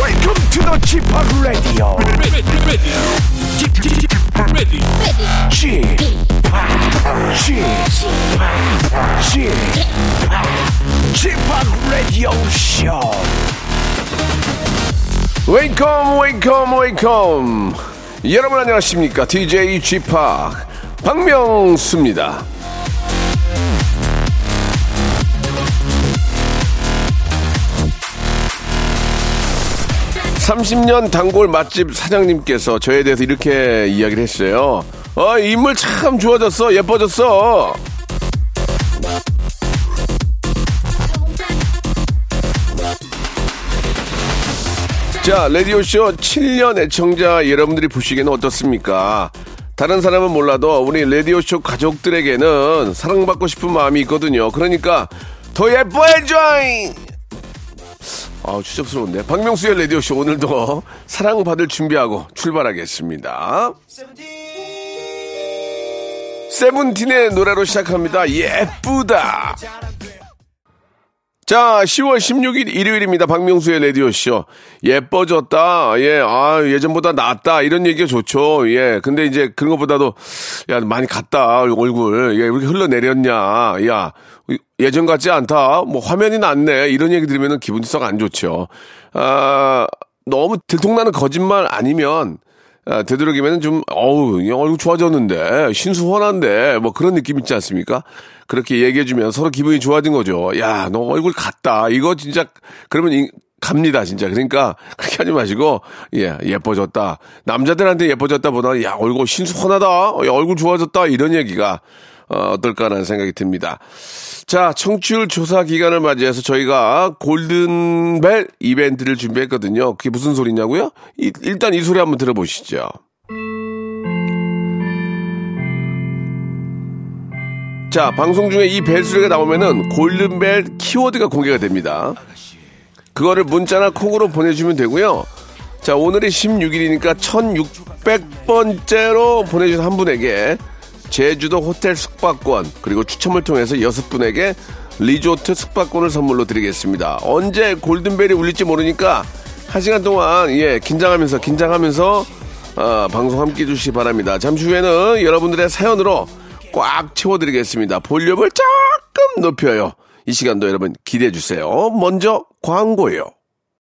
Welcome to the G팍 Radio. G팍 Radio Show. Welcome. 여러분 안녕하십니까? DJ G팍 박명수입니다. (30년) 단골 맛집 사장님께서 저에 대해서 이렇게 이야기를 했어요. 인물 참 좋아졌어. 예뻐졌어. 자, 라디오쇼 7년 애청자 여러분들이 보시기에는 어떻습니까? 다른 사람은 몰라도 우리 라디오쇼 가족들에게는 사랑받고 싶은 마음이 있거든요. 그러니까 더 예뻐해줘잉! 아우, 추접스러운데. 박명수의 라디오쇼 오늘도 사랑받을 준비하고 출발하겠습니다. 세븐틴의 노래로 시작합니다. 예쁘다. 자, 10월 16일 일요일입니다. 박명수의 라디오쇼. 예뻐졌다. 예, 아, 예전보다 낫다. 이런 얘기가 좋죠. 예, 근데 이제 그런 것보다도, 야, 많이 갔다. 얼굴. 예, 왜 이렇게 흘러내렸냐. 야, 예전 같지 않다. 뭐, 화면이 낫네. 이런 얘기 들으면 기분이 썩 안 좋죠. 아, 너무 들통나는 거짓말 아니면, 아, 되도록이면 좀, 얼굴 좋아졌는데, 신수원한데, 뭐 그런 느낌 있지 않습니까? 그렇게 얘기해주면 서로 기분이 좋아진 거죠. 야, 너 얼굴 같다. 이거 진짜, 그러면 갑니다, 진짜. 그러니까, 그렇게 하지 마시고, 예, 예뻐졌다. 남자들한테 예뻐졌다 보다, 야, 얼굴 신수원하다. 야, 얼굴 좋아졌다. 이런 얘기가, 어떨까라는 생각이 듭니다. 자, 청취율 조사 기간을 맞이해서 저희가 골든벨 이벤트를 준비했거든요. 그게 무슨 소리냐고요? 일단 이 소리 한번 들어보시죠. 자, 방송 중에 이 벨 소리가 나오면은 골든벨 키워드가 공개가 됩니다. 그거를 문자나 콩으로 보내주면 되고요. 자, 오늘이 16일이니까 1600번째로 보내주신 한 분에게 제주도 호텔 숙박권, 그리고 추첨을 통해서 6분에게 리조트 숙박권을 선물로 드리겠습니다. 언제 골든벨이 울릴지 모르니까 1시간 동안, 예, 긴장하면서, 방송 함께 해주시기 바랍니다. 잠시 후에는 여러분들의 사연으로 꽉 채워드리겠습니다. 볼륨을 조금 높여요. 이 시간도 여러분 기대해주세요. 먼저 광고요.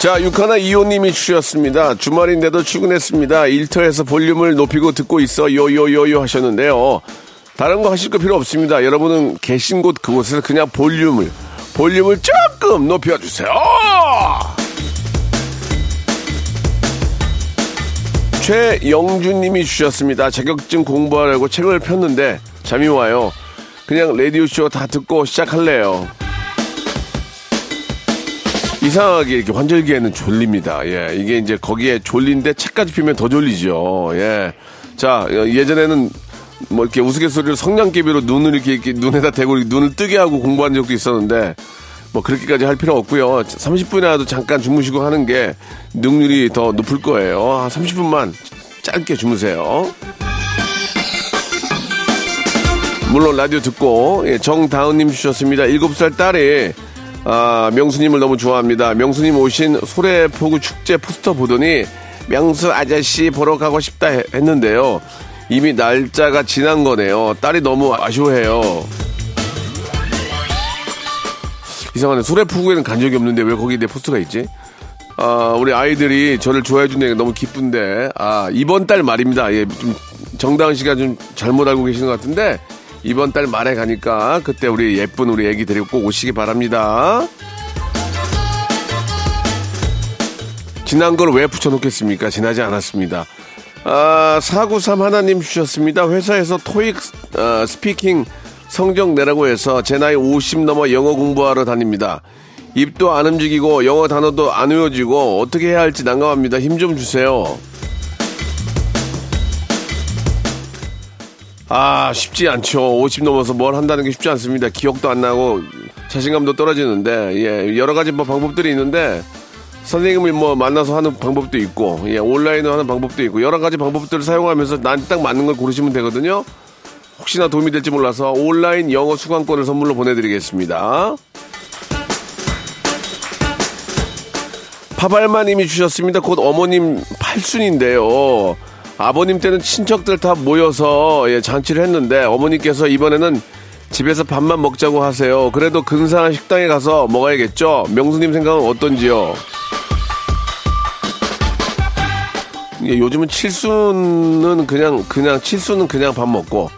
자, 육하나 이호님이 주셨습니다. 주말인데도 출근했습니다. 일터에서 볼륨을 높이고 듣고 있어 요요요요 하셨는데요. 다른 거 하실 거 필요 없습니다. 여러분은 계신 곳 그곳에서 그냥 볼륨을 조금 높여주세요. 최영준님이 주셨습니다. 자격증 공부하려고 책을 폈는데 잠이 와요. 그냥 라디오쇼 다 듣고 시작할래요. 이상하게 이렇게 환절기에는 졸립니다. 예, 이게 이제 거기에 졸린데 책까지 피면 더 졸리죠. 예, 자, 예전에는 뭐 이렇게 우스갯소리로 성냥개비로 눈을 이렇게 눈에다 대고 눈을 뜨게 하고 공부한 적도 있었는데 뭐 그렇게까지 할 필요 없고요. 30분이라도 잠깐 주무시고 하는 게 능률이 더 높을 거예요. 한 30분만 짧게 주무세요. 물론 라디오 듣고, 예, 정다은님 주셨습니다. 7살 딸이 명수님을 너무 좋아합니다. 명수님 오신 소래포구 축제 포스터 보더니 명수 아저씨 보러 가고 싶다 했는데요. 이미 날짜가 지난 거네요. 딸이 너무 아쉬워해요. 이상하네. 소래포구에는 간 적이 없는데 왜 거기에 내 포스터가 있지? 우리 아이들이 저를 좋아해 주는 게 너무 기쁜데, 이번 달 말입니다. 예, 좀 정다은 씨가 좀 잘못 알고 계시는 것 같은데, 이번 달 말에 가니까 그때 우리 예쁜 우리 애기 데리고 꼭 오시기 바랍니다. 지난 걸 왜 붙여놓겠습니까? 지나지 않았습니다. 493 하나님 주셨습니다. 회사에서 토익 스피킹 성적 내라고 해서 제 나이 50 넘어 영어 공부하러 다닙니다. 입도 안 움직이고 영어 단어도 안 외워지고 어떻게 해야 할지 난감합니다. 힘 좀 주세요. 아, 쉽지 않죠. 50 넘어서 뭘 한다는 게 쉽지 않습니다. 기억도 안 나고 자신감도 떨어지는데, 예, 여러 가지 뭐 방법들이 있는데, 선생님을 뭐 만나서 하는 방법도 있고, 예, 온라인으로 하는 방법도 있고, 여러 가지 방법들을 사용하면서 난 딱 맞는 걸 고르시면 되거든요. 혹시나 도움이 될지 몰라서 온라인 영어 수강권을 선물로 보내드리겠습니다. 파발마님이 주셨습니다. 곧 어머님 팔순인데요. 아버님 때는 친척들 다 모여서, 예, 잔치를 했는데 어머니께서 이번에는 집에서 밥만 먹자고 하세요. 그래도 근사한 식당에 가서 먹어야겠죠? 명수님 생각은 어떤지요? 예, 요즘은 칠순은 그냥 밥 먹고,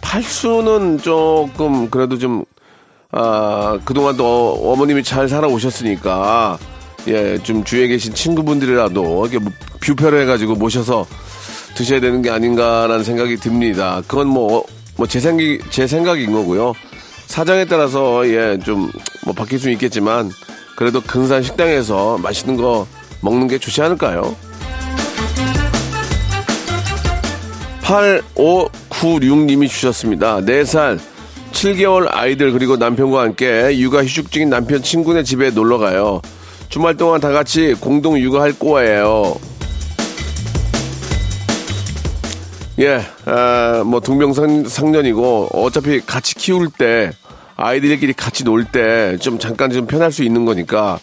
팔순은 조금 그래도 좀, 아, 그동안 또 어머님이 잘 살아오셨으니까, 예, 좀 주위에 계신 친구분들이라도 이렇게 뷔페로 해가지고 모셔서 드셔야 되는 게 아닌가라는 생각이 듭니다. 그건 뭐 제 생각인 거고요. 사정에 따라서, 예, 좀 뭐 바뀔 수는 있겠지만 그래도 근사한 식당에서 맛있는 거 먹는 게 좋지 않을까요? 8596님이 주셨습니다. 4살 7개월 아이들 그리고 남편과 함께 육아 휴직 중인 남편 친구네 집에 놀러 가요. 주말 동안 다 같이 공동 육아할 거예요. 예, 뭐 동병상련이고 어차피 같이 키울 때 아이들끼리 같이 놀 때 좀 잠깐 좀 편할 수 있는 거니까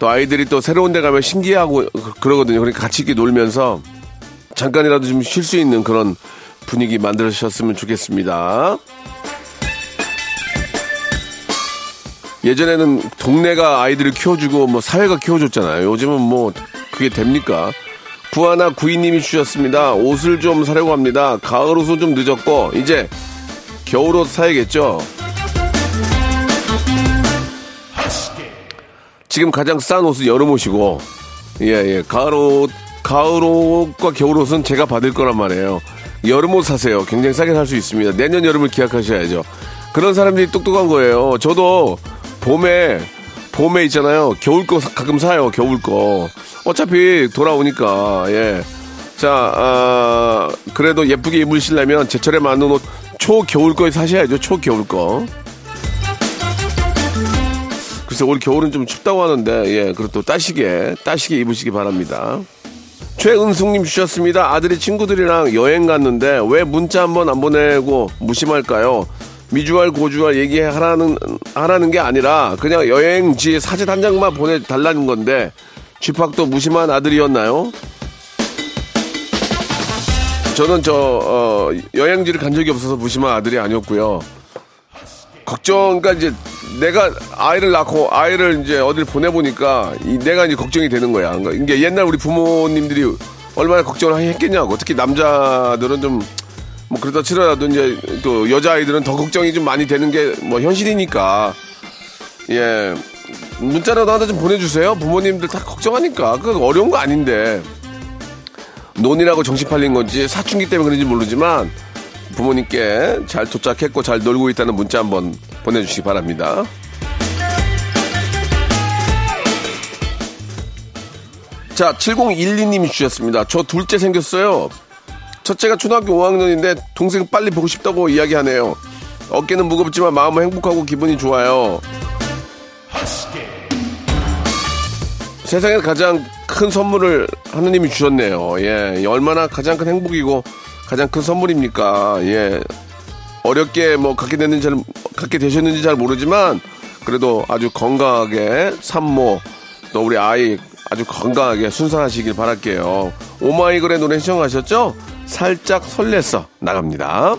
또 아이들이 또 새로운 데 가면 신기하고 그러거든요. 그러니까 같이 이렇게 놀면서 잠깐이라도 좀 쉴 수 있는 그런 분위기 만드셨으면 좋겠습니다. 예전에는 동네가 아이들을 키워주고 뭐 사회가 키워줬잖아요. 요즘은 뭐 그게 됩니까? 구하나 구이님이 주셨습니다. 옷을 좀 사려고 합니다. 가을 옷은 좀 늦었고 이제 겨울 옷 사야겠죠. 지금 가장 싼 옷은 여름 옷이고, 예예, 가을 옷과 겨울 옷은 제가 받을 거란 말이에요. 여름 옷 사세요. 굉장히 싸게 살 수 있습니다. 내년 여름을 기약하셔야죠. 그런 사람들이 똑똑한 거예요. 저도 봄에 있잖아요. 겨울 거 가끔 사요. 겨울 거. 어차피 돌아오니까, 예. 자, 그래도 예쁘게 입으시려면 제철에 맞는 옷, 초겨울 거 사셔야죠. 초겨울 거. 글쎄, 올 겨울은 좀 춥다고 하는데, 예. 그리고 또 따시게 입으시기 바랍니다. 최은숙님 주셨습니다. 아들이 친구들이랑 여행 갔는데 왜 문자 한 번 안 보내고 무심할까요? 미주알 고주알 얘기하라는 게 아니라 그냥 여행지 사진 한 장만 보내달라는 건데 쥐팍도 무심한 아들이었나요? 저는 여행지를 간 적이 없어서 무심한 아들이 아니었고요. 그러니까 이제 내가 아이를 낳고 아이를 이제 어딜 보내보니까 내가 이제 걱정이 되는 거야. 그러니까 옛날 우리 부모님들이 얼마나 걱정을 했겠냐고. 특히 남자들은 좀 뭐 그러다 치더라도 이제 또 여자아이들은 더 걱정이 좀 많이 되는 게 뭐 현실이니까, 예, 문자라도 하나 좀 보내주세요. 부모님들 다 걱정하니까. 그건 어려운 거 아닌데 논이라고 정신 팔린 건지 사춘기 때문에 그런지 모르지만 부모님께 잘 도착했고 잘 놀고 있다는 문자 한번 보내주시기 바랍니다. 자, 7012님이 주셨습니다. 저 둘째 생겼어요. 첫째가 초등학교 5학년인데 동생 빨리 보고 싶다고 이야기하네요. 어깨는 무겁지만 마음은 행복하고 기분이 좋아요. 세상에 가장 큰 선물을 하느님이 주셨네요. 예, 얼마나 가장 큰 행복이고 가장 큰 선물입니까? 예, 어렵게 뭐 갖게 되셨는지 잘 모르지만 그래도 아주 건강하게 산모 또 우리 아이 아주 건강하게 순산하시길 바랄게요. 오마이걸의 노래 신청하셨죠? 살짝 설렜어 나갑니다.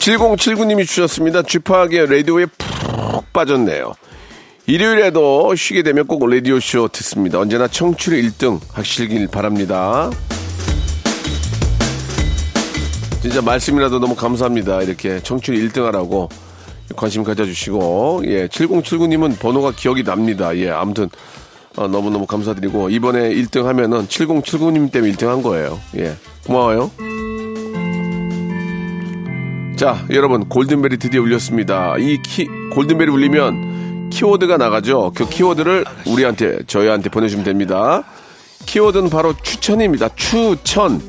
(7079님이) 주셨습니다. 쥐파하게 라디오에 푹 빠졌네요. 일요일에도 쉬게 되면 꼭 라디오쇼 듣습니다. 언제나 청취율 1등 하시길 바랍니다. 진짜 말씀이라도 너무 감사합니다. 이렇게 청취율 1등 하라고 관심 가져주시고, 예, 7079님은 번호가 기억이 납니다. 예, 아무튼 너무너무 감사드리고, 이번에 1등 하면은 7079님 때문에 1등 한 거예요. 예. 고마워요. 자, 여러분, 골든벨이 드디어 울렸습니다. 골든벨이 울리면 키워드가 나가죠. 그 키워드를 저희한테 보내주시면 됩니다. 키워드는 바로 추천입니다. 추천.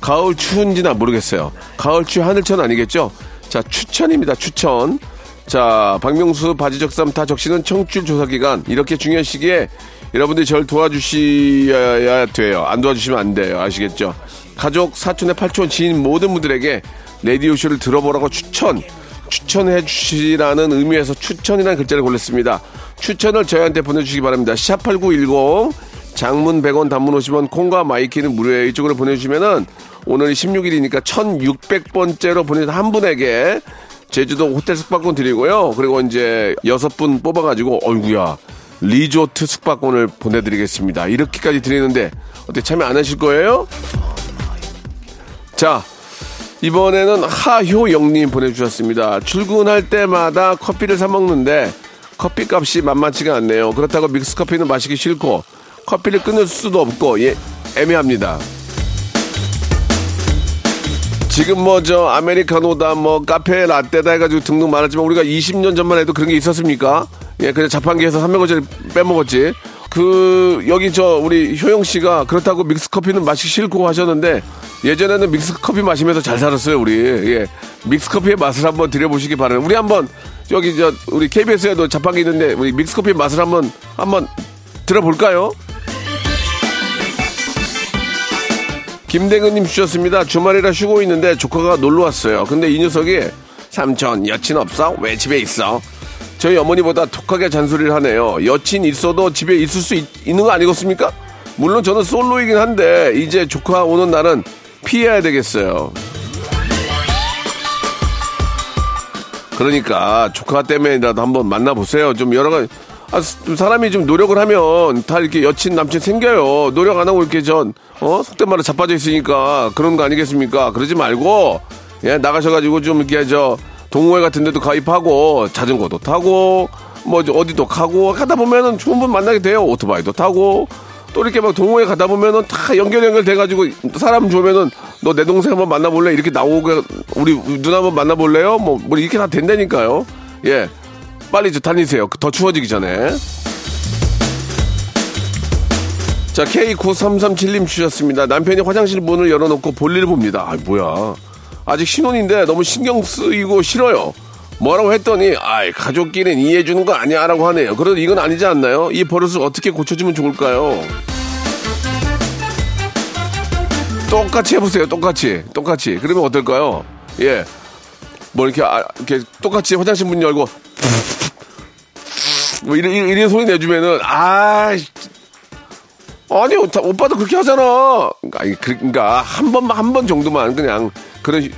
가을 추운지나 모르겠어요. 가을 추, 하늘천 아니겠죠? 자, 추천입니다. 추천. 자, 박명수 바지적삼 다 적시는 청취율 조사기간, 이렇게 중요한 시기에 여러분들이 저를 도와주셔야 돼요. 안 도와주시면 안 돼요. 아시겠죠? 가족, 사촌의 팔촌, 지인 모든 분들에게 라디오쇼를 들어보라고 추천해 주시라는 의미에서 추천이라는 글자를 골랐습니다. 추천을 저희한테 보내주시기 바랍니다. 샷8910, 장문 100원, 단문 50원, 콩과 마이키는 무료예요. 이쪽으로 보내주시면은 오늘이 16일이니까 1600번째로 보내신 한 분에게 제주도 호텔 숙박권 드리고요. 그리고 이제 6분 뽑아가지고, 어이구야, 리조트 숙박권을 보내드리겠습니다. 이렇게까지 드리는데 어떻게 참여 안 하실 거예요? 자, 이번에는 하효영님 보내주셨습니다. 출근할 때마다 커피를 사 먹는데 커피값이 만만치가 않네요. 그렇다고 믹스커피는 마시기 싫고 커피를 끊을 수도 없고, 예, 애매합니다. 지금 뭐 저 아메리카노다 뭐 카페 라떼다 해가지고 등등 많았지만, 우리가 20년 전만 해도 그런 게 있었습니까? 예, 그냥 자판기에서 300원짜리 빼먹었지. 여기 우리 효영 씨가 그렇다고 믹스커피는 마시기 싫고 하셨는데, 예전에는 믹스커피 마시면서 잘 살았어요, 우리. 예. 믹스커피의 맛을 한번 드려보시기 바랍니다. 우리 한번, 여기 우리 KBS에도 자판기 있는데, 우리 믹스커피의 맛을 한번 들어볼까요? 김대근님 주셨습니다. 주말이라 쉬고 있는데 조카가 놀러 왔어요. 근데 이 녀석이, 삼촌, 여친 없어? 왜 집에 있어? 저희 어머니보다 독하게 잔소리를 하네요. 여친 있어도 집에 있을 수 있는 거 아니겠습니까? 물론 저는 솔로이긴 한데 이제 조카 오는 날은 피해야 되겠어요. 그러니까 조카 때문에라도 한번 만나보세요. 좀 여러 가지 사람이 좀 노력을 하면 다 이렇게 여친 남친 생겨요. 노력 안 하고 이렇게 속된 말로 자빠져 있으니까 그런 거 아니겠습니까? 그러지 말고, 예, 나가셔가지고 좀 이렇게 동호회 같은 데도 가입하고, 자전거도 타고, 뭐, 어디도 가고, 가다 보면은 좋은 분 만나게 돼요. 오토바이도 타고, 또 이렇게 막 동호회 가다 보면은 다 연결 돼가지고, 사람 좋으면은, 너 내 동생 한번 만나볼래? 이렇게 나오고, 우리 누나 한번 만나볼래요? 뭐, 이렇게 다 된다니까요. 예. 빨리 다니세요. 더 추워지기 전에. 자, K9337님 주셨습니다. 남편이 화장실 문을 열어놓고 볼일 봅니다. 아, 뭐야. 아직 신혼인데 너무 신경 쓰이고 싫어요. 뭐라고 했더니, 가족끼리는 이해해주는 거 아니야 라고 하네요. 그래도 이건 아니지 않나요? 이 버릇을 어떻게 고쳐주면 좋을까요? 똑같이 해보세요. 똑같이. 그러면 어떨까요? 예. 이렇게 똑같이 화장실 문 열고, 이런 소리 내주면은, 아니요, 오빠도 그렇게 하잖아. 그러니까 한 번 정도만 그냥 그런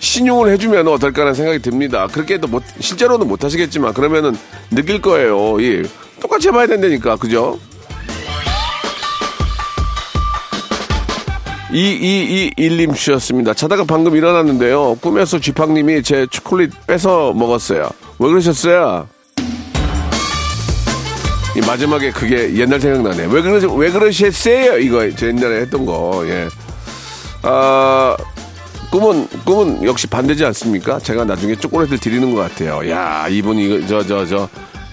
신용을 해주면 어떨까라는 생각이 듭니다. 그렇게 또 실제로는 못 하시겠지만 그러면은 느낄 거예요. 예. 똑같이 해봐야 된다니까, 그죠? 이이이일님 주셨습니다. 자다가 방금 일어났는데요. 꿈에서 쥐팡님이 제 초콜릿 뺏어 먹었어요. 왜 그러셨어요? 이 마지막에 그게 옛날 생각나네. 왜 그러셨어요? 이거 저 옛날에 했던 거. 예. 꿈은 역시 반대지 않습니까? 제가 나중에 초콜릿을 드리는 것 같아요. 야, 이분 이거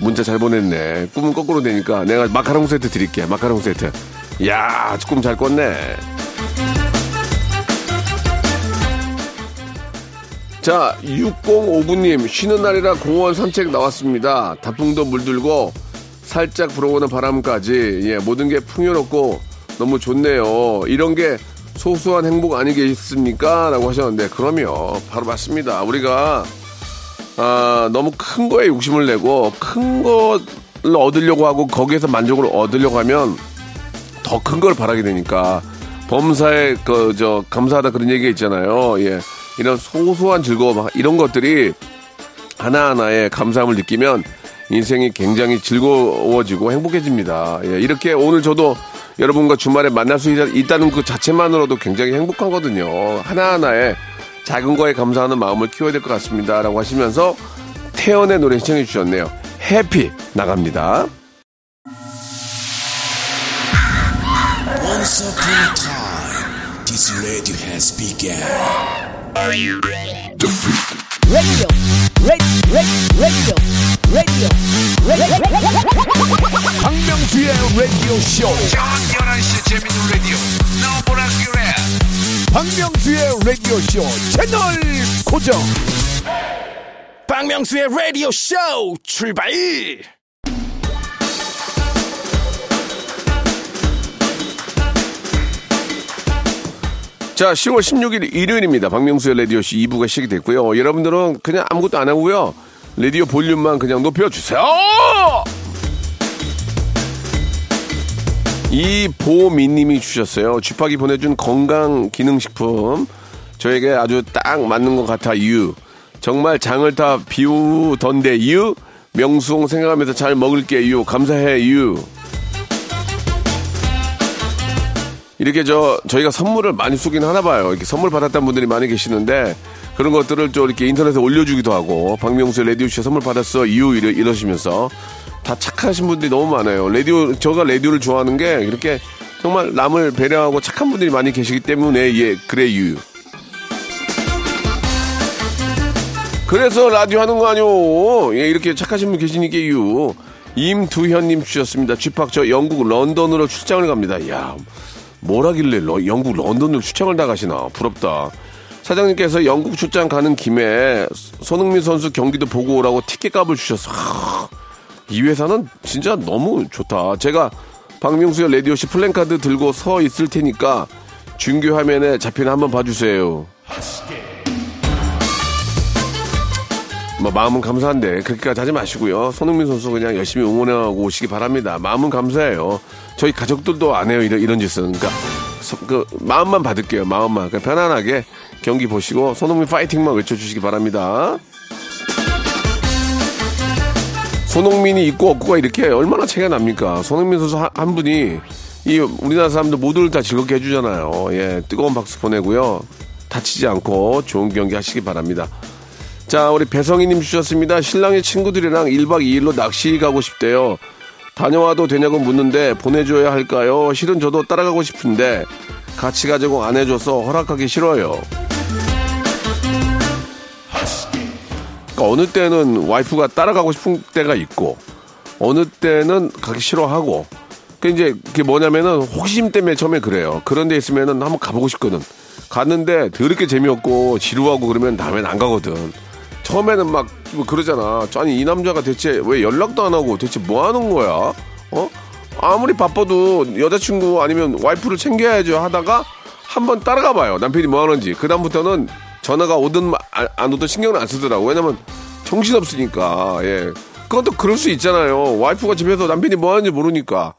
문자 잘 보냈네. 꿈은 거꾸로 되니까 내가 마카롱 세트 드릴게. 마카롱 세트. 야, 꿈 잘 꿨네. 자, 6059님, 쉬는 날이라 공원 산책 나왔습니다. 단풍도 물들고 살짝 불어오는 바람까지, 예, 모든 게 풍요롭고 너무 좋네요. 이런 게 소소한 행복 아니겠습니까? 라고 하셨는데, 그럼요. 바로 맞습니다. 우리가 너무 큰 거에 욕심을 내고 큰 거를 얻으려고 하고 거기에서 만족을 얻으려고 하면 더 큰 걸 바라게 되니까, 범사에 감사하다 그런 얘기가 있잖아요. 예, 이런 소소한 즐거움, 이런 것들이 하나하나의 감사함을 느끼면 인생이 굉장히 즐거워지고 행복해집니다. 예, 이렇게 오늘 저도 여러분과 주말에 만날 수 있다는 그 자체만으로도 굉장히 행복하거든요. 하나하나의 작은 거에 감사하는 마음을 키워야 될 것 같습니다. 라고 하시면서 태연의 노래 시청해 주셨네요. 해피 나갑니다. Once upon a time, this radio has begun. Are you ready? The freak. Radio. 박명수의 radio show. 저녁 11시 재밌는 radio. Now for a few minutes. 박명수의 radio show 채널 고정. 박명수의 radio show 출발. 자, 10월 16일 일요일입니다. 박명수의 라디오쇼 2부가 시작이 됐고요. 여러분들은 그냥 아무것도 안 하고요. 라디오 볼륨만 그냥 높여주세요. 이보미님이 주셨어요. 주파기 보내준 건강기능식품. 저에게 아주 딱 맞는 것 같아요. 정말 장을 다 비우던데요. 명수홍 생각하면서 잘 먹을게요. 감사해요. 이렇게 저희가 선물을 많이 쏘긴 하나 봐요. 이렇게 선물 받았다는 분들이 많이 계시는데 그런 것들을 좀 이렇게 인터넷에 올려주기도 하고 박명수의 라디오쇼 선물 받았어 이유 이러시면서 다 착하신 분들이 너무 많아요. 라디오 제가 라디오를 좋아하는 게 이렇게 정말 남을 배려하고 착한 분들이 많이 계시기 때문에 예 그래요. 그래서 라디오 하는 거 아니오. 예 이렇게 착하신 분 계시니까요. 임두현님 주셨습니다. 집합 저 영국 런던으로 출장을 갑니다. 이야. 뭘 하길래 영국 런던으로 출장을 나가시나 부럽다. 사장님께서 영국 출장 가는 김에 손흥민 선수 경기도 보고 오라고 티켓값을 주셨어. 하, 이 회사는 진짜 너무 좋다. 제가 박명수의 라디오쇼 플랜카드 들고 서 있을 테니까 중계 화면에 잡히나 한번 봐주세요. 뭐 마음은 감사한데 그렇게까지 하지 마시고요. 손흥민 선수 그냥 열심히 응원하고 오시기 바랍니다. 마음은 감사해요. 저희 가족들도 안 해요. 이런 짓은. 그러니까 그 마음만 받을게요. 마음만. 그러니까 편안하게 경기 보시고 손흥민 파이팅만 외쳐주시기 바랍니다. 손흥민이 있고 없고가 이렇게 얼마나 차이가 납니까? 손흥민 선수 한 분이 이 우리나라 사람들 모두를 다 즐겁게 해주잖아요. 예, 뜨거운 박수 보내고요. 다치지 않고 좋은 경기 하시기 바랍니다. 자, 우리 배성희님 주셨습니다. 신랑의 친구들이랑 1박 2일로 낚시 가고 싶대요. 다녀와도 되냐고 묻는데 보내줘야 할까요? 실은 저도 따라가고 싶은데 같이 가자고 안 해줘서 허락하기 싫어요. 그러니까 어느 때는 와이프가 따라가고 싶은 때가 있고 어느 때는 가기 싫어하고 그러니까 이제 그게 뭐냐면은 호기심 때문에 처음에 그래요. 그런 데 있으면은 한번 가보고 싶거든. 갔는데 더럽게 재미없고 지루하고 그러면 다음엔 안 가거든. 처음에는 막 뭐 그러잖아. 아니 이 남자가 대체 왜 연락도 안 하고 대체 뭐 하는 거야? 어? 아무리 바빠도 여자친구 아니면 와이프를 챙겨야죠 하다가 한번 따라가 봐요. 남편이 뭐 하는지. 그다음부터는 전화가 오든 안 오든 신경을 안 쓰더라고. 왜냐면 정신없으니까. 예. 그것도 그럴 수 있잖아요. 와이프가 집에서 남편이 뭐 하는지 모르니까.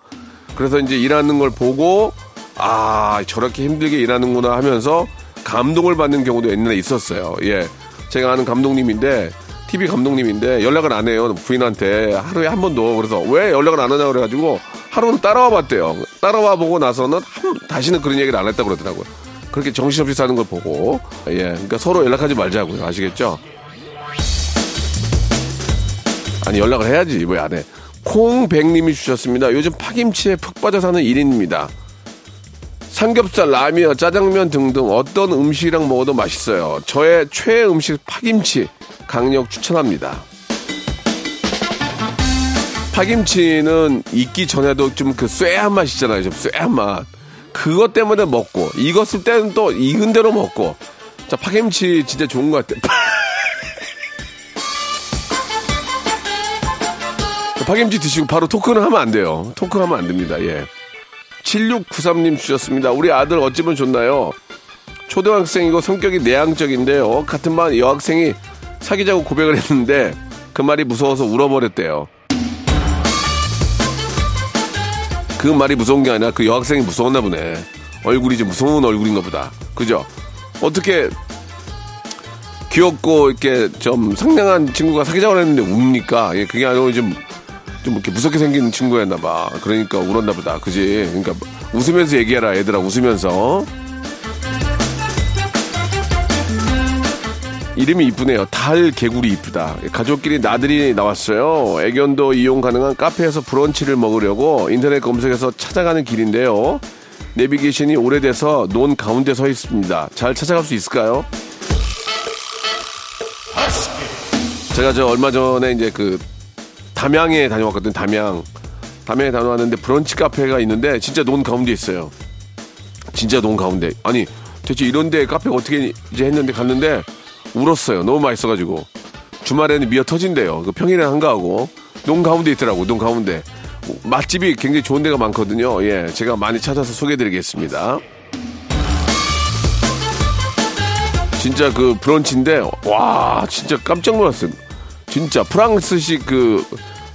그래서 이제 일하는 걸 보고 아 저렇게 힘들게 일하는구나 하면서 감동을 받는 경우도 옛날에 있었어요. 예. 제가 아는 감독님인데 TV 감독님인데 연락을 안 해요. 부인한테 하루에 한 번도. 그래서 왜 연락을 안 하냐고 그래가지고 하루는 따라와 봤대요. 따라와 보고 나서는 다시는 그런 얘기를 안 했다고 그러더라고요. 그렇게 정신없이 사는 걸 보고 예, 그러니까 서로 연락하지 말자고요. 아시겠죠? 아니 연락을 해야지 왜 안 해. 콩백님이 주셨습니다. 요즘 파김치에 푹 빠져 사는 1인입니다. 삼겹살, 라면, 짜장면 등등 어떤 음식이랑 먹어도 맛있어요. 저의 최애 음식 파김치 강력 추천합니다. 파김치는 익기 전에도 좀 그 쇠한 맛이잖아요. 좀 쇠한 맛. 그것 때문에 먹고 익었을 때는 또 익은 대로 먹고. 자, 파김치 진짜 좋은 것 같아요. 파김치 드시고 바로 토크는 하면 안 돼요. 토크하면 안 됩니다. 예. 7693님 주셨습니다. 우리 아들 어찌면 좋나요? 초등학생이고 성격이 내향적인데요. 같은 반 여학생이 사귀자고 고백을 했는데 그 말이 무서워서 울어버렸대요. 그 말이 무서운 게 아니라 그 여학생이 무서웠나 보네. 얼굴이 좀 무서운 얼굴인가 보다. 그죠? 어떻게 귀엽고 이렇게 좀 상냥한 친구가 사귀자고 했는데 웁니까? 예, 그게 아니고 좀 이렇게 무섭게 생긴 친구였나 봐. 그러니까 울었나 보다. 그지? 그러니까 웃으면서 얘기해라. 얘들아 웃으면서. 이름이 이쁘네요. 달 개구리 이쁘다. 가족끼리 나들이 나왔어요. 애견도 이용 가능한 카페에서 브런치를 먹으려고 인터넷 검색해서 찾아가는 길인데요. 내비게이션이 오래돼서 논 가운데 서 있습니다. 잘 찾아갈 수 있을까요? 제가 저 얼마 전에 이제 그 담양에 다녀왔거든요. 담양에 다녀왔는데 브런치 카페가 있는데 진짜 논 가운데 있어요. 진짜 논 가운데. 아니 대체 이런데 카페가 어떻게 이제 했는데 갔는데 울었어요. 너무 맛있어가지고. 주말에는 미어 터진대요. 그 평일에 한가하고 논 가운데 있더라고. 논 가운데 맛집이 굉장히 좋은 데가 많거든요. 예, 제가 많이 찾아서 소개해드리겠습니다. 진짜 그 브런치인데 와 진짜 깜짝 놀랐어요. 진짜 프랑스식 그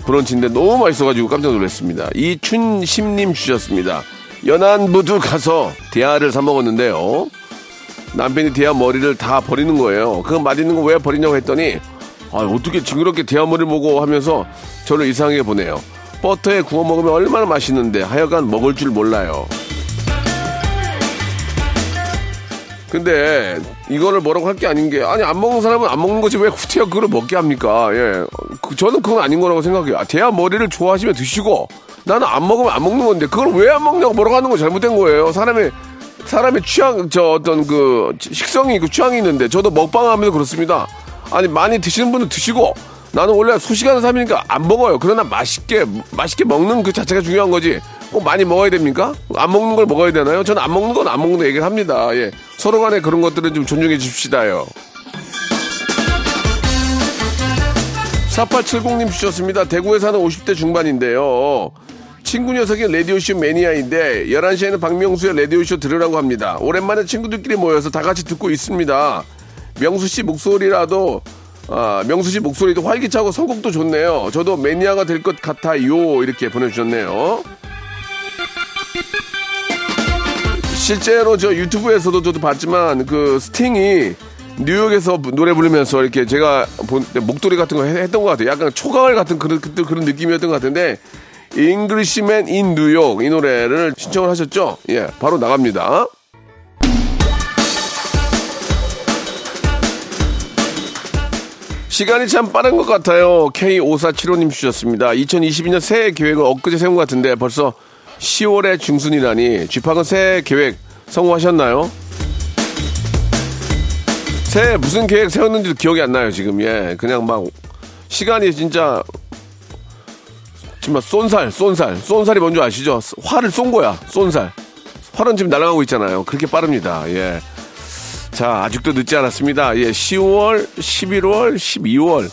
브런치인데 너무 맛있어가지고 깜짝 놀랐습니다. 이춘심님 주셨습니다. 연안부두 가서 대하를 사 먹었는데요. 남편이 대하 머리를 다 버리는 거예요. 그거 맛있는 거 왜 버리냐고 했더니 아 어떻게 징그럽게 대하 머리를 보고 하면서 저를 이상하게 보네요. 버터에 구워 먹으면 얼마나 맛있는데 하여간 먹을 줄 몰라요. 근데 이거를 뭐라고 할 게 아닌 게 아니 안 먹는 사람은 안 먹는 거지 왜 후퇴야 그걸 먹게 합니까? 예, 저는 그건 아닌 거라고 생각해요. 대하 머리를 좋아하시면 드시고 나는 안 먹으면 안 먹는 건데 그걸 왜 안 먹냐고 뭐라고 하는 건 잘못된 거예요. 사람의 취향 저 어떤 그 식성이 있고 취향이 있는데 저도 먹방하면서 그렇습니다. 아니 많이 드시는 분은 드시고 나는 원래 소식하는 사람이니까 안 먹어요. 그러나 맛있게 먹는 그 자체가 중요한 거지 꼭 많이 먹어야 됩니까? 안 먹는 걸 먹어야 되나요? 저는 안 먹는 건 안 먹는다 얘기를 합니다. 예, 서로 간에 그런 것들은 좀 존중해 주십시다요. 4870님 주셨습니다. 대구에 사는 50대 중반인데요. 친구 녀석이 라디오쇼 매니아인데 11시에는 박명수의 라디오쇼 들으라고 합니다. 오랜만에 친구들끼리 모여서 다 같이 듣고 있습니다. 명수 씨 목소리도 활기차고 선곡도 좋네요. 저도 매니아가 될 것 같아요. 이렇게 보내주셨네요. 실제로 저 유튜브에서도 저도 봤지만 그 스팅이 뉴욕에서 노래 부르면서 이렇게 제가 본 목도리 같은 거 했던 것 같아요. 약간 초가을 같은 그런 느낌이었던 것 같은데 Englishman in New York 이 노래를 신청을 하셨죠? 예, 바로 나갑니다. 시간이 참 빠른 것 같아요. K5475님 주셨습니다. 2022년 새해 계획을 엊그제 세운 것 같은데 벌써 10월의 중순이라니. G팍은 새해 계획 성공하셨나요? 새해 무슨 계획 세웠는지도 기억이 안 나요 지금. 예, 그냥 막 시간이 진짜 쏜살이 뭔지 아시죠? 활을 쏜 거야. 쏜살. 활은 지금 날아가고 있잖아요. 그렇게 빠릅니다. 예. 자, 아직도 늦지 않았습니다. 예, 10월, 11월, 12월.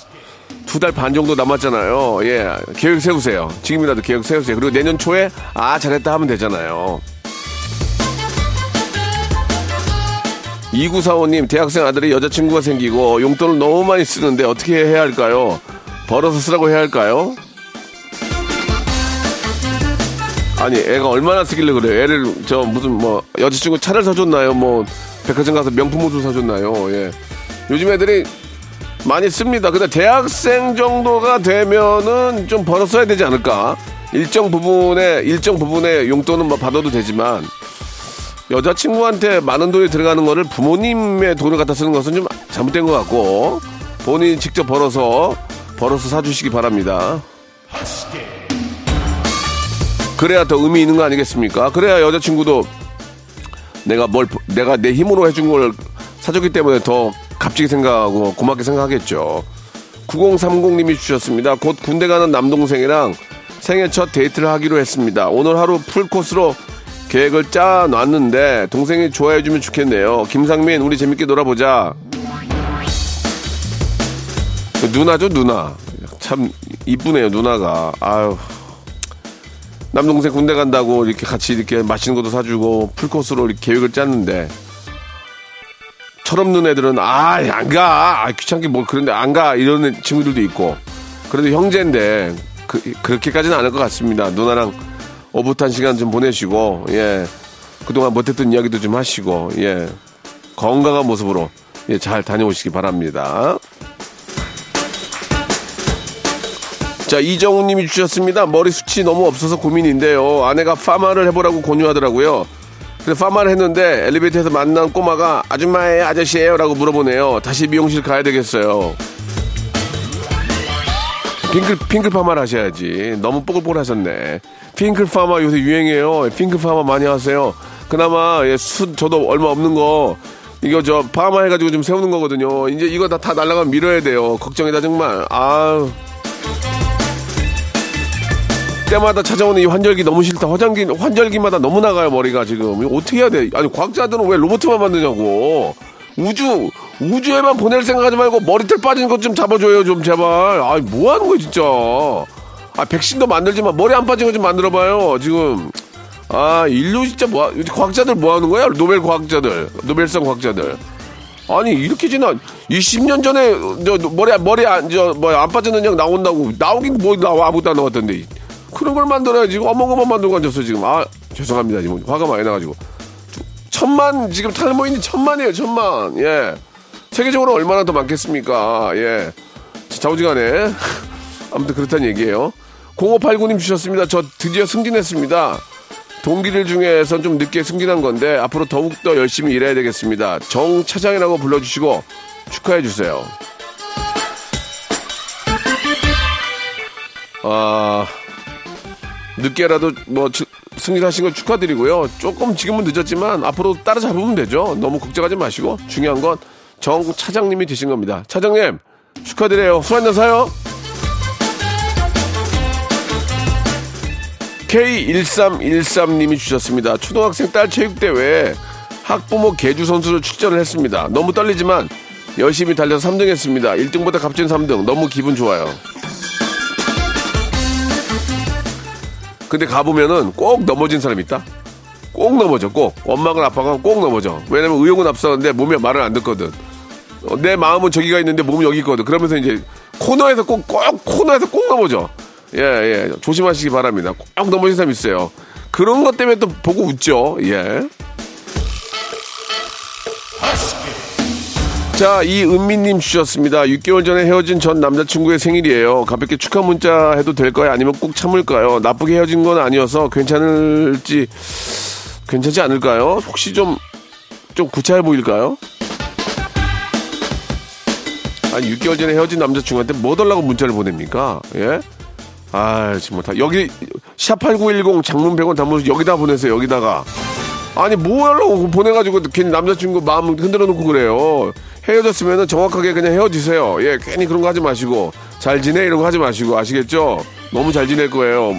2달 반 정도 남았잖아요. 예, 계획 세우세요. 지금이라도 계획 세우세요. 그리고 내년 초에, 잘했다 하면 되잖아요. 2945님, 대학생 아들이 여자친구가 생기고 용돈을 너무 많이 쓰는데 어떻게 해야 할까요? 벌어서 쓰라고 해야 할까요? 아니, 애가 얼마나 쓰길래 그래요? 애를, 여자친구 차를 사줬나요? 백화점 가서 명품 옷을 사줬나요? 예. 요즘 애들이 많이 씁니다. 근데 대학생 정도가 되면은 좀 벌어 써야 되지 않을까? 일정 부분에 용돈은 받아도 되지만, 여자친구한테 많은 돈이 들어가는 거를 부모님의 돈을 갖다 쓰는 것은 좀 잘못된 것 같고, 본인이 직접 벌어서 사주시기 바랍니다. 그래야 더 의미 있는 거 아니겠습니까? 그래야 여자친구도 내가 내 힘으로 해준 걸 사줬기 때문에 더 값지게 생각하고 고맙게 생각하겠죠. 9030님이 주셨습니다. 곧 군대 가는 남동생이랑 생애 첫 데이트를 하기로 했습니다. 오늘 하루 풀코스로 계획을 짜놨는데 동생이 좋아해주면 좋겠네요. 김상민 우리 재밌게 놀아보자. 누나죠 누나. 참 이쁘네요 누나가. 아유. 남동생 군대 간다고 이렇게 같이 이렇게 맛있는 것도 사주고 풀코스로 이렇게 계획을 짰는데 철없는 애들은 안 가. 귀찮게 그런데 안 가. 이런 친구들도 있고. 그래도 형제인데 그렇게까지는 않을 것 같습니다. 누나랑 오붓한 시간 좀 보내시고 예. 그동안 못했던 이야기도 좀 하시고 예. 건강한 모습으로 예, 잘 다녀오시기 바랍니다. 자, 이정우님이 주셨습니다. 머리 숱이 너무 없어서 고민인데요. 아내가 파마를 해보라고 권유하더라고요. 그래서 파마를 했는데 엘리베이터에서 만난 꼬마가 아줌마예요, 아저씨예요? 라고 물어보네요. 다시 미용실 가야 되겠어요. 핑클 파마를 하셔야지. 너무 뽀글뽀글 하셨네. 핑클 파마 요새 유행이에요. 핑클 파마 많이 하세요. 그나마 예, 저도 얼마 없는 거 이거 저 파마 해가지고 좀 세우는 거거든요. 이제 이거 다 날아가면 밀어야 돼요. 걱정이다 정말. 아 때마다 찾아오는 이 환절기 너무 싫다. 환절기마다 너무 나가요 머리가 지금. 이거 어떻게 해야 돼? 아니 과학자들은 왜 로봇만 만드냐고. 우주에만 보낼 생각하지 말고 머리털 빠진 것 좀 잡아줘요 좀 제발. 아 뭐 하는 거야 진짜. 아 백신도 만들지만 머리 안 빠진 거 좀 만들어봐요 지금. 아 인류 진짜 뭐 과학자들 뭐 하는 거야? 노벨 과학자들, 노벨상 과학자들. 아니 이렇게 지나 20년 전에 저 머리 안 빠지는 약 나온다고 나오긴 뭐 나와 아무것도 안 나왔던데. 그런 걸 만들어야지. 지금 어머거만 만들고 앉았어 지금. 아 죄송합니다 지금 화가 많이 나가지고. 1000만 지금 탈모인이 1000만이에요 1000만. 예 세계적으로 얼마나 더 많겠습니까. 예 자우지간에 아무튼 그렇다는 얘기예요. 0589님 주셨습니다. 저 드디어 승진했습니다. 동기들 중에선 좀 늦게 승진한 건데 앞으로 더욱더 열심히 일해야 되겠습니다. 정 차장이라고 불러주시고 축하해 주세요. 아 늦게라도 뭐 승진하신 거 축하드리고요. 조금 지금은 늦었지만 앞으로 따라잡으면 되죠. 너무 걱정하지 마시고 중요한 건 정 차장님이 되신 겁니다. 차장님 축하드려요. 술 한잔 사요. K1313님이 주셨습니다. 초등학생 딸 체육대회에 학부모 계주 선수로 출전을 했습니다. 너무 떨리지만 열심히 달려서 3등 했습니다. 1등보다 값진 3등. 너무 기분 좋아요. 근데 가보면은 꼭 넘어진 사람이 있다. 꼭 넘어져. 꼭 엄마가 아빠가 꼭 넘어져. 왜냐면 의욕은 앞서는데 몸이 말을 안 듣거든. 내 마음은 저기가 있는데 몸이 여기 있거든. 그러면서 이제 코너에서 꼭 코너에서 꼭 넘어져. 예, 조심하시기 바랍니다. 꼭 넘어진 사람 있어요. 그런 것 때문에 또 보고 웃죠. 예. 자, 이은미님 주셨습니다. 6개월 전에 헤어진 전 남자친구의 생일이에요. 가볍게 축하 문자 해도 될까요? 아니면 꼭 참을까요? 나쁘게 헤어진 건 아니어서 괜찮지 않을까요? 혹시 좀 구차해 보일까요? 아니, 6개월 전에 헤어진 남자친구한테 뭐 달라고 문자를 보냅니까? 예? 아, 정말 다 여기 #8910 장문 100원 단문 여기다 보내세요. 여기다가 아니 뭐하려고 보내가지고 괜히 남자친구 마음 흔들어 놓고 그래요. 헤어졌으면은 정확하게 그냥 헤어지세요. 예, 괜히 그런 거 하지 마시고 잘 지내 이런 거 하지 마시고 아시겠죠? 너무 잘 지낼 거예요.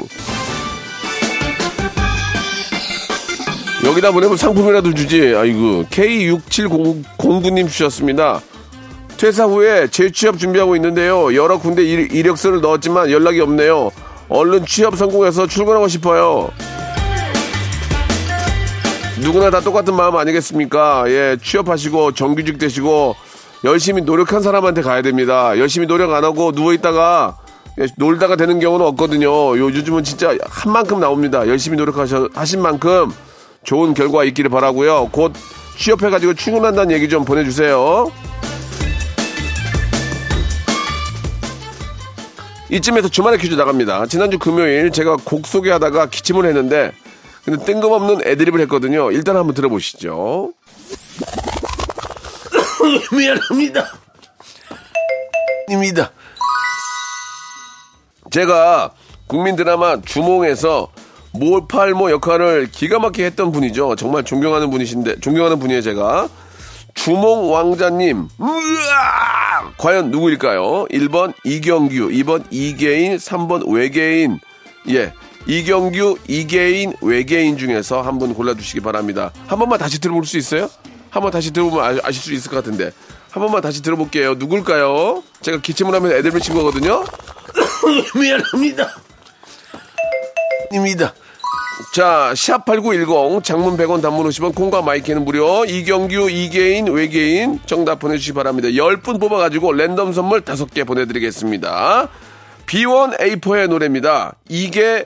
여기다 보내면 상품이라도 주지. 아이고 K6709님 주셨습니다. 퇴사 후에 재취업 준비하고 있는데요. 여러 군데 이력서를 넣었지만 연락이 없네요. 얼른 취업 성공해서 출근하고 싶어요. 누구나 다 똑같은 마음 아니겠습니까? 예, 취업하시고 정규직 되시고 열심히 노력한 사람한테 가야 됩니다. 열심히 노력 안 하고 누워있다가 예, 놀다가 되는 경우는 없거든요. 요즘은 진짜 한 만큼 나옵니다. 열심히 노력하신 만큼 좋은 결과 있기를 바라고요. 곧 취업해가지고 출근한다는 얘기 좀 보내주세요. 이쯤에서 주말에 퀴즈 나갑니다. 지난주 금요일 제가 곡 소개하다가 기침을 했는데 근데 뜬금없는 애드립을 했거든요. 일단 한번 들어보시죠. 미안합니다. 제가 국민 드라마 주몽에서 모팔모 역할을 기가 막히게 했던 분이죠. 정말 존경하는 분이에요 제가. 주몽 왕자님, 과연 누구일까요? 1번 이경규, 2번 이계인, 3번 외계인. 예, 이경규, 이계인, 외계인 중에서 한 분 골라주시기 바랍니다. 한 번만 다시 들어볼 수 있어요? 한 번 다시 들어보면 아실 수 있을 것 같은데. 한 번만 다시 들어볼게요. 누굴까요? 제가 기침을 하면 애들을 친 거거든요. 미안합니다. 자, 샵8910 장문 100원 단문 50원 콩과 마이키는 무료. 이경규 이계인 외계인 정답 보내주시기 바랍니다. 10분 뽑아가지고 랜덤 선물 5개 보내드리겠습니다. B1 A4의 노래입니다. 이게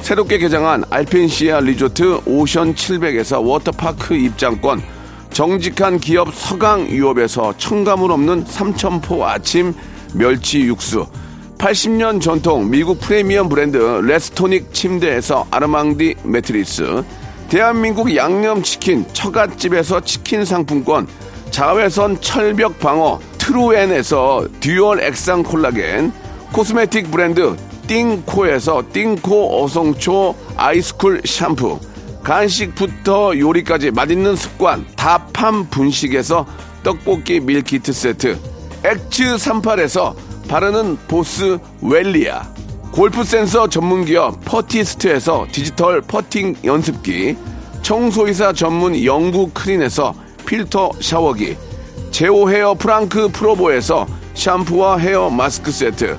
새롭게 개장한 알펜시아 리조트 오션 700에서 워터파크 입장권, 정직한 기업 서강유업에서 첨가물 없는 삼천포 아침 멸치 육수, 80년 전통 미국 프리미엄 브랜드 레스토닉 침대에서 아르망디 매트리스, 대한민국 양념치킨 처갓집에서 치킨 상품권, 자외선 철벽 방어 트루엔에서 듀얼 액상 콜라겐, 코스메틱 브랜드 띵코에서 띵코 어성초 아이스쿨 샴푸, 간식부터 요리까지 맛있는 습관 다팜 분식에서 떡볶이 밀키트 세트, 엑츠38에서 바르는 보스 웰리아, 골프센서 전문기업 퍼티스트에서 디지털 퍼팅 연습기, 청소이사 전문 영구 크린에서 필터 샤워기, 제오헤어 프랑크 프로보에서 샴푸와 헤어 마스크 세트,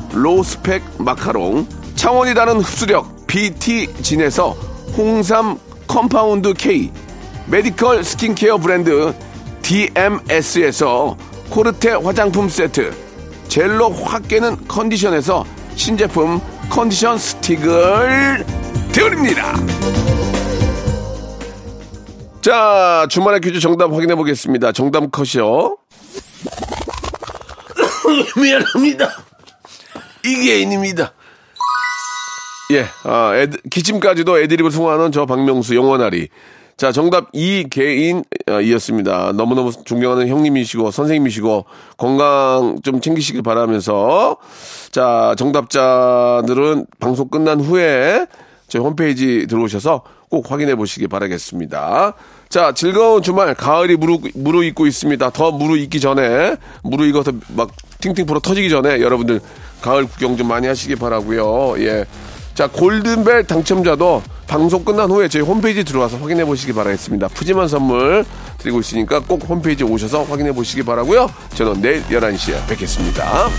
로스펙 마카롱, 차원이 다른 흡수력 BT진에서 홍삼 컴파운드 K, 메디컬 스킨케어 브랜드 DMS에서 코르테 화장품 세트, 젤로 확 깨는 컨디션에서 신제품 컨디션 스틱을 드립니다. 자, 주말에 퀴즈 정답 확인해 보겠습니다. 정답 컷이요. 미안합니다. 이계인입니다. 예, 기침까지도 애드립을 소화하는 저 박명수 영원아리. 자, 정답 이계인이었습니다. 너무너무 존경하는 형님이시고 선생님이시고 건강 좀 챙기시길 바라면서, 자, 정답자들은 방송 끝난 후에 저희 홈페이지 들어오셔서 꼭 확인해 보시기 바라겠습니다. 자, 즐거운 주말. 가을이 무르익고 있습니다. 더 무르익기 전에, 무르익어서 막 팅팅 불어 터지기 전에 여러분들 가을 구경 좀 많이 하시기 바라고요. 예. 자, 골든벨 당첨자도 방송 끝난 후에 저희 홈페이지 들어와서 확인해 보시기 바라겠습니다. 푸짐한 선물 드리고 있으니까 꼭 홈페이지 오셔서 확인해 보시기 바라고요. 저는 내일 11시에 뵙겠습니다.